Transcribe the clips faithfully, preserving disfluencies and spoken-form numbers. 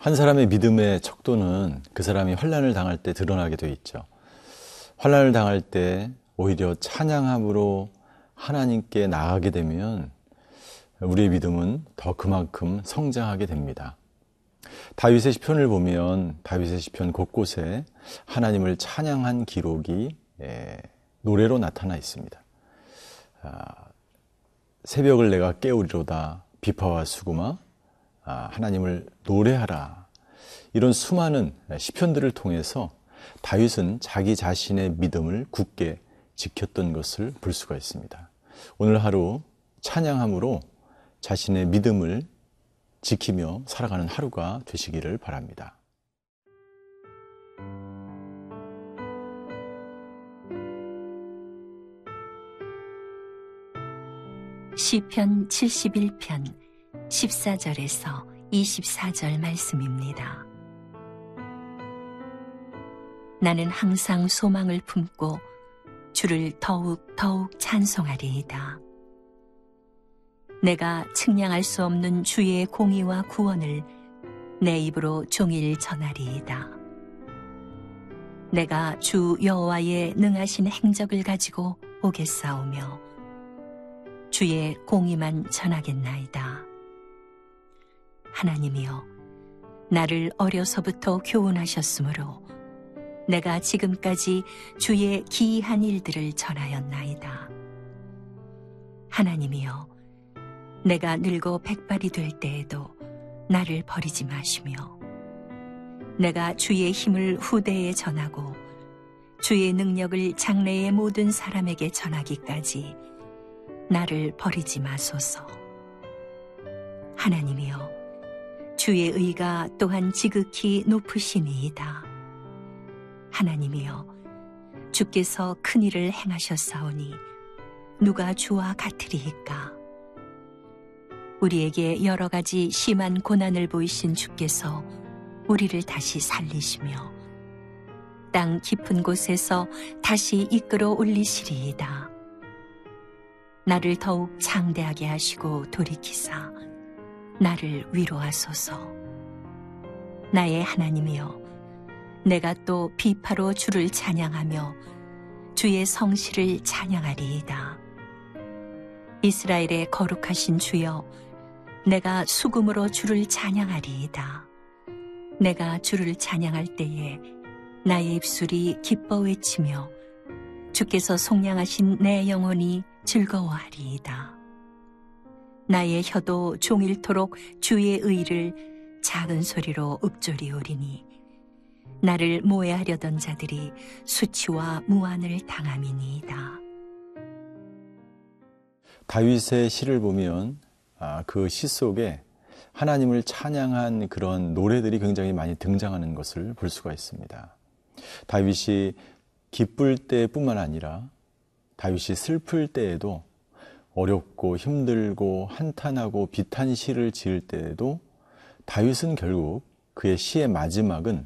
한 사람의 믿음의 척도는 그 사람이 환난을 당할 때 드러나게 되어 있죠. 환난을 당할 때 오히려 찬양함으로 하나님께 나아가게 되면 우리의 믿음은 더 그만큼 성장하게 됩니다. 다윗의 시편을 보면 다윗의 시편 곳곳에 하나님을 찬양한 기록이 노래로 나타나 있습니다. 새벽을 내가 깨우리로다, 비파와 수구마, 하나님을 노래하라. 이런 수많은 시편들을 통해서 다윗은 자기 자신의 믿음을 굳게 지켰던 것을 볼 수가 있습니다. 오늘 하루 찬양함으로 자신의 믿음을 지키며 살아가는 하루가 되시기를 바랍니다. 시편 칠십일 편 십사 절에서 이십사 절 말씀입니다. 나는 항상 소망을 품고 주를 더욱 더욱 찬송하리이다. 내가 측량할 수 없는 주의 공의와 구원을 내 입으로 종일 전하리이다. 내가 주 여호와의 능하신 행적을 가지고 오겠사오며 주의 공의만 전하겠나이다. 하나님이여, 나를 어려서부터 교훈하셨으므로 내가 지금까지 주의 기이한 일들을 전하였나이다. 하나님이여, 내가 늙어 백발이 될 때에도 나를 버리지 마시며 내가 주의 힘을 후대에 전하고 주의 능력을 장래의 모든 사람에게 전하기까지 나를 버리지 마소서. 하나님이여, 주의 의가 또한 지극히 높으시니이다. 하나님이여, 주께서 큰일을 행하셨사오니 누가 주와 같으리이까? 우리에게 여러 가지 심한 고난을 보이신 주께서 우리를 다시 살리시며 땅 깊은 곳에서 다시 이끌어 올리시리이다. 나를 더욱 장대하게 하시고 돌이키사 나를 위로하소서. 나의 하나님이여, 내가 또 비파로 주를 찬양하며 주의 성실을 찬양하리이다. 이스라엘의 거룩하신 주여, 내가 수금으로 주를 찬양하리이다. 내가 주를 찬양할 때에 나의 입술이 기뻐 외치며 주께서 속량하신 내 영혼이 즐거워하리이다. 나의 혀도 종일토록 주의 의를 작은 소리로 읊조리오리니 나를 모해하려던 자들이 수치와 무한을 당함이니이다. 다윗의 시를 보면 그 시 속에 하나님을 찬양한 그런 노래들이 굉장히 많이 등장하는 것을 볼 수가 있습니다. 다윗이 기쁠 때뿐만 아니라 다윗이 슬플 때에도, 어렵고 힘들고 한탄하고 비탄 시를 지을 때에도 다윗은 결국 그의 시의 마지막은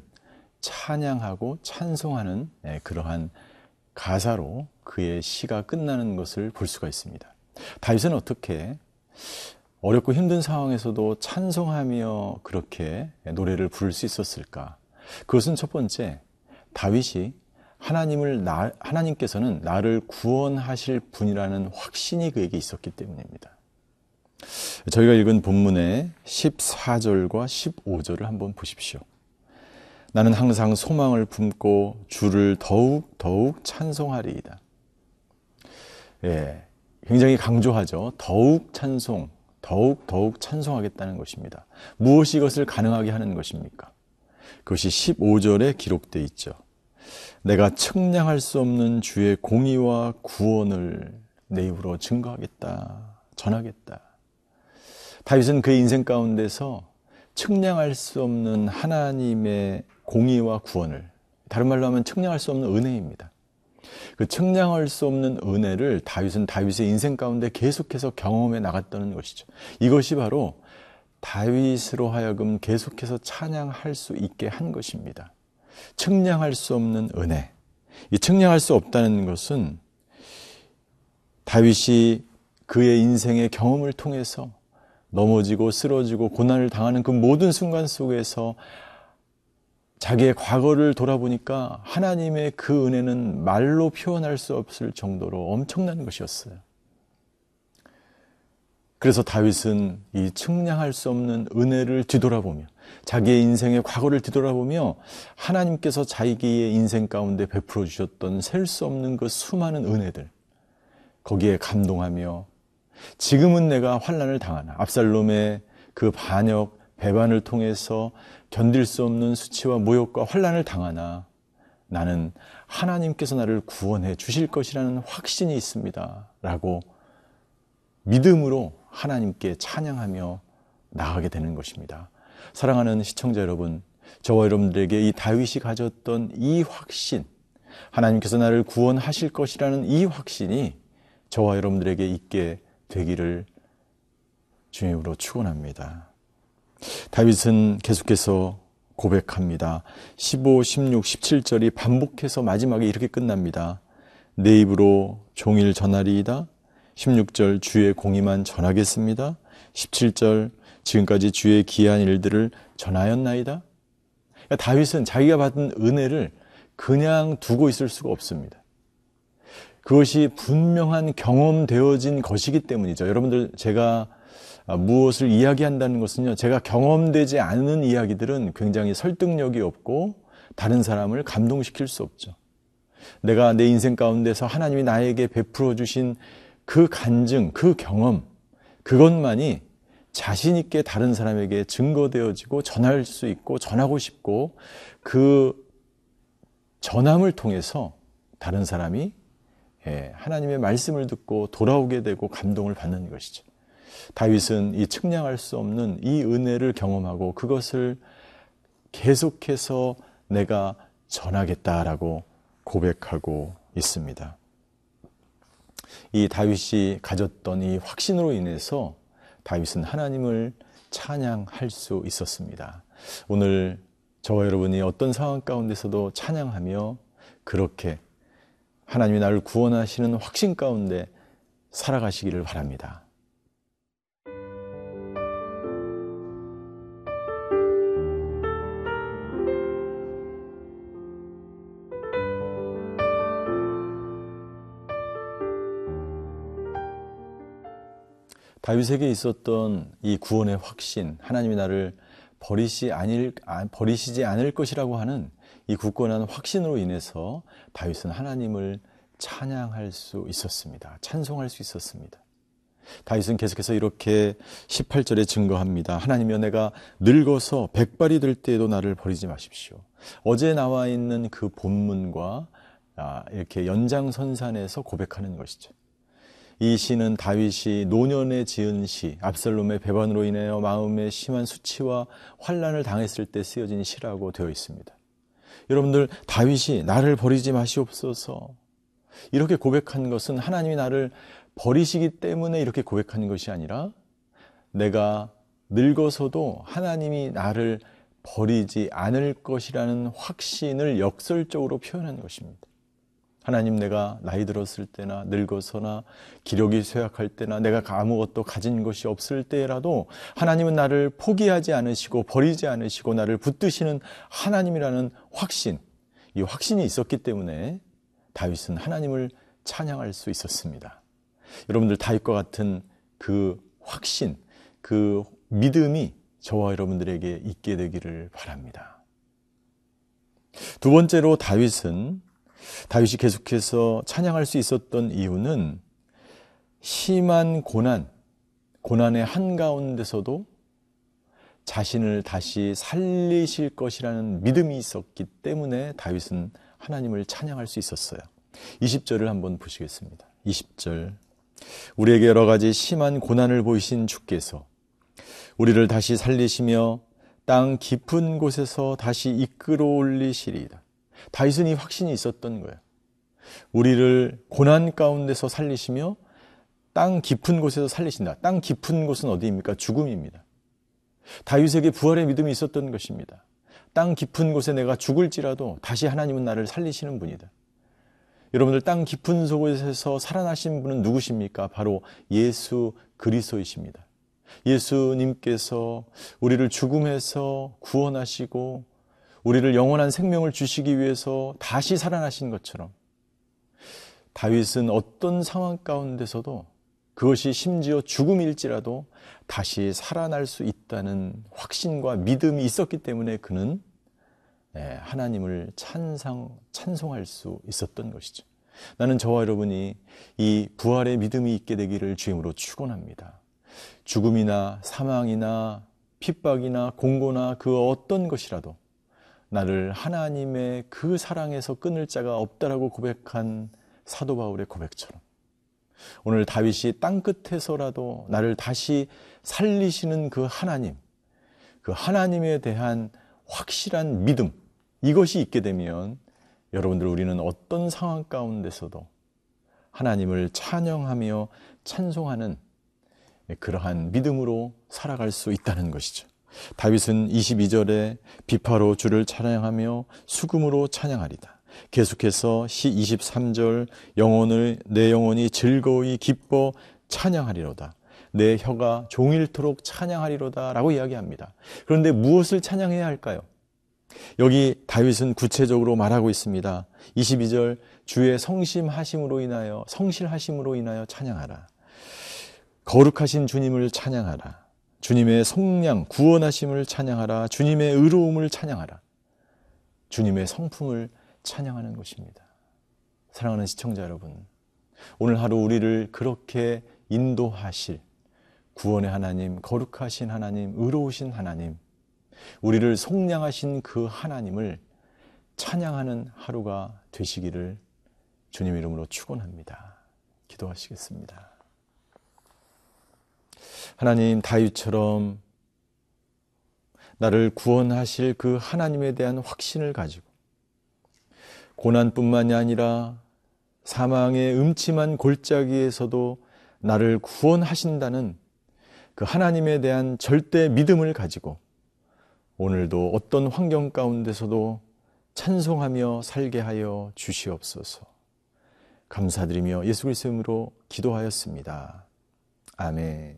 찬양하고 찬송하는 그러한 가사로 그의 시가 끝나는 것을 볼 수가 있습니다. 다윗은 어떻게 어렵고 힘든 상황에서도 찬송하며 그렇게 노래를 부를 수 있었을까? 그것은 첫 번째, 다윗이 하나님을 나, 하나님께서는 나를 구원하실 분이라는 확신이 그에게 있었기 때문입니다. 저희가 읽은 본문의 십사 절과 십오 절을 한번 보십시오. 나는 항상 소망을 품고 주를 더욱 더욱 찬송하리이다. 예, 굉장히 강조하죠. 더욱 찬송, 더욱 더욱 찬송하겠다는 것입니다. 무엇이 이것을 가능하게 하는 것입니까? 그것이 십오 절에 기록되어 있죠. 내가 측량할 수 없는 주의 공의와 구원을 내 입으로 증거하겠다, 전하겠다. 다윗은 그의 인생 가운데서 측량할 수 없는 하나님의 공의와 구원을, 다른 말로 하면 측량할 수 없는 은혜입니다. 그 측량할 수 없는 은혜를 다윗은 다윗의 인생 가운데 계속해서 경험해 나갔다는 것이죠. 이것이 바로 다윗으로 하여금 계속해서 찬양할 수 있게 한 것입니다. 측량할 수 없는 은혜. 이 측량할 수 없다는 것은 다윗이 그의 인생의 경험을 통해서 넘어지고 쓰러지고 고난을 당하는 그 모든 순간 속에서 자기의 과거를 돌아보니까 하나님의 그 은혜는 말로 표현할 수 없을 정도로 엄청난 것이었어요. 그래서 다윗은 이 측량할 수 없는 은혜를 뒤돌아보며 자기의 인생의 과거를 뒤돌아보며 하나님께서 자기의 인생 가운데 베풀어 주셨던 셀 수 없는 그 수많은 은혜들 거기에 감동하며 지금은 내가 환난을 당하나 압살롬의 그 반역, 배반을 통해서 견딜 수 없는 수치와 모욕과 환난을 당하나 나는 하나님께서 나를 구원해 주실 것이라는 확신이 있습니다 라고 믿음으로 하나님께 찬양하며 나아가게 되는 것입니다. 사랑하는 시청자 여러분, 저와 여러분들에게 이 다윗이 가졌던 이 확신, 하나님께서 나를 구원하실 것이라는 이 확신이 저와 여러분들에게 있게 되기를 주님으로 축원합니다. 다윗은 계속해서 고백합니다. 십오, 십육, 십칠 절이 반복해서 마지막에 이렇게 끝납니다. 내 입으로 종일 전하리이다. 십육 절 주의 공의만 전하겠습니다. 십칠 절 지금까지 주의 기이한 일들을 전하였나이다. 그러니까 다윗은 자기가 받은 은혜를 그냥 두고 있을 수가 없습니다. 그것이 분명한 경험되어진 것이기 때문이죠. 여러분들 제가 무엇을 이야기한다는 것은요, 제가 경험되지 않은 이야기들은 굉장히 설득력이 없고 다른 사람을 감동시킬 수 없죠. 내가 내 인생 가운데서 하나님이 나에게 베풀어 주신 그 간증, 그 경험, 그것만이 자신 있게 다른 사람에게 증거되어지고 전할 수 있고 전하고 싶고 그 전함을 통해서 다른 사람이 하나님의 말씀을 듣고 돌아오게 되고 감동을 받는 것이죠. 다윗은 이 측량할 수 없는 이 은혜를 경험하고 그것을 계속해서 내가 전하겠다라고 고백하고 있습니다. 이 다윗이 가졌던 이 확신으로 인해서 다윗은 하나님을 찬양할 수 있었습니다. 오늘 저와 여러분이 어떤 상황 가운데서도 찬양하며 그렇게 하나님이 나를 구원하시는 확신 가운데 살아가시기를 바랍니다. 다윗에게 있었던 이 구원의 확신, 하나님이 나를 버리시 아닐, 버리시지 않을 것이라고 하는 이 굳건한 확신으로 인해서 다윗은 하나님을 찬양할 수 있었습니다. 찬송할 수 있었습니다. 다윗은 계속해서 이렇게 십팔 절에 증거합니다. 하나님이여, 내가 늙어서 백발이 될 때에도 나를 버리지 마십시오. 어제 나와 있는 그 본문과 이렇게 연장선상에서 고백하는 것이죠. 이 시는 다윗이 노년에 지은 시, 압살롬의 배반으로 인하여 마음에 심한 수치와 환난을 당했을 때 쓰여진 시라고 되어 있습니다. 여러분들, 다윗이 나를 버리지 마시옵소서 이렇게 고백한 것은 하나님이 나를 버리시기 때문에 이렇게 고백한 것이 아니라 내가 늙어서도 하나님이 나를 버리지 않을 것이라는 확신을 역설적으로 표현한 것입니다. 하나님, 내가 나이 들었을 때나 늙어서나 기력이 쇠약할 때나 내가 아무것도 가진 것이 없을 때라도 하나님은 나를 포기하지 않으시고 버리지 않으시고 나를 붙드시는 하나님이라는 확신, 이 확신이 있었기 때문에 다윗은 하나님을 찬양할 수 있었습니다. 여러분들, 다윗과 같은 그 확신, 그 믿음이 저와 여러분들에게 있게 되기를 바랍니다. 두 번째로 다윗은 다윗이 계속해서 찬양할 수 있었던 이유는 심한 고난, 고난의 한가운데서도 자신을 다시 살리실 것이라는 믿음이 있었기 때문에 다윗은 하나님을 찬양할 수 있었어요. 이십 절을 한번 보시겠습니다. 이십 절, 우리에게 여러 가지 심한 고난을 보이신 주께서 우리를 다시 살리시며 땅 깊은 곳에서 다시 이끌어 올리시리이다. 다윗은 이 확신이 있었던 거예요. 우리를 고난 가운데서 살리시며 땅 깊은 곳에서 살리신다. 땅 깊은 곳은 어디입니까? 죽음입니다. 다윗에게 부활의 믿음이 있었던 것입니다. 땅 깊은 곳에 내가 죽을지라도 다시 하나님은 나를 살리시는 분이다. 여러분들, 땅 깊은 곳에서 살아나신 분은 누구십니까? 바로 예수 그리스도이십니다. 예수님께서 우리를 죽음에서 구원하시고 우리를 영원한 생명을 주시기 위해서 다시 살아나신 것처럼 다윗은 어떤 상황 가운데서도 그것이 심지어 죽음일지라도 다시 살아날 수 있다는 확신과 믿음이 있었기 때문에 그는 하나님을 찬상, 찬송할 수 있었던 것이죠. 나는 저와 여러분이 이 부활의 믿음이 있게 되기를 주임으로 축원합니다. 죽음이나 사망이나 핍박이나 공고나 그 어떤 것이라도 나를 하나님의 그 사랑에서 끊을 자가 없다라고 고백한 사도 바울의 고백처럼 오늘 다윗이 땅끝에서라도 나를 다시 살리시는 그 하나님, 그 하나님에 대한 확실한 믿음, 이것이 있게 되면 여러분들 우리는 어떤 상황 가운데서도 하나님을 찬양하며 찬송하는 그러한 믿음으로 살아갈 수 있다는 것이죠. 다윗은 이십이 절에 비파로 주를 찬양하며 수금으로 찬양하리다. 계속해서 시 이십삼 절 영혼을 내 영혼이 즐거이 기뻐 찬양하리로다. 내 혀가 종일토록 찬양하리로다 라고 이야기합니다. 그런데 무엇을 찬양해야 할까요? 여기 다윗은 구체적으로 말하고 있습니다. 이십이 절 주의 성심하심으로 인하여 성실하심으로 인하여 찬양하라. 거룩하신 주님을 찬양하라. 주님의 속량 구원하심을 찬양하라. 주님의 의로움을 찬양하라. 주님의 성품을 찬양하는 것입니다. 사랑하는 시청자 여러분, 오늘 하루 우리를 그렇게 인도하실 구원의 하나님, 거룩하신 하나님, 의로우신 하나님, 우리를 속량하신 그 하나님을 찬양하는 하루가 되시기를 주님 이름으로 축원합니다. 기도하시겠습니다. 하나님, 다윗처럼 나를 구원하실 그 하나님에 대한 확신을 가지고 고난뿐만이 아니라 사망의 음침한 골짜기에서도 나를 구원하신다는 그 하나님에 대한 절대 믿음을 가지고 오늘도 어떤 환경 가운데서도 찬송하며 살게 하여 주시옵소서. 감사드리며 예수 그리스도의 이름으로 기도하였습니다. 아멘.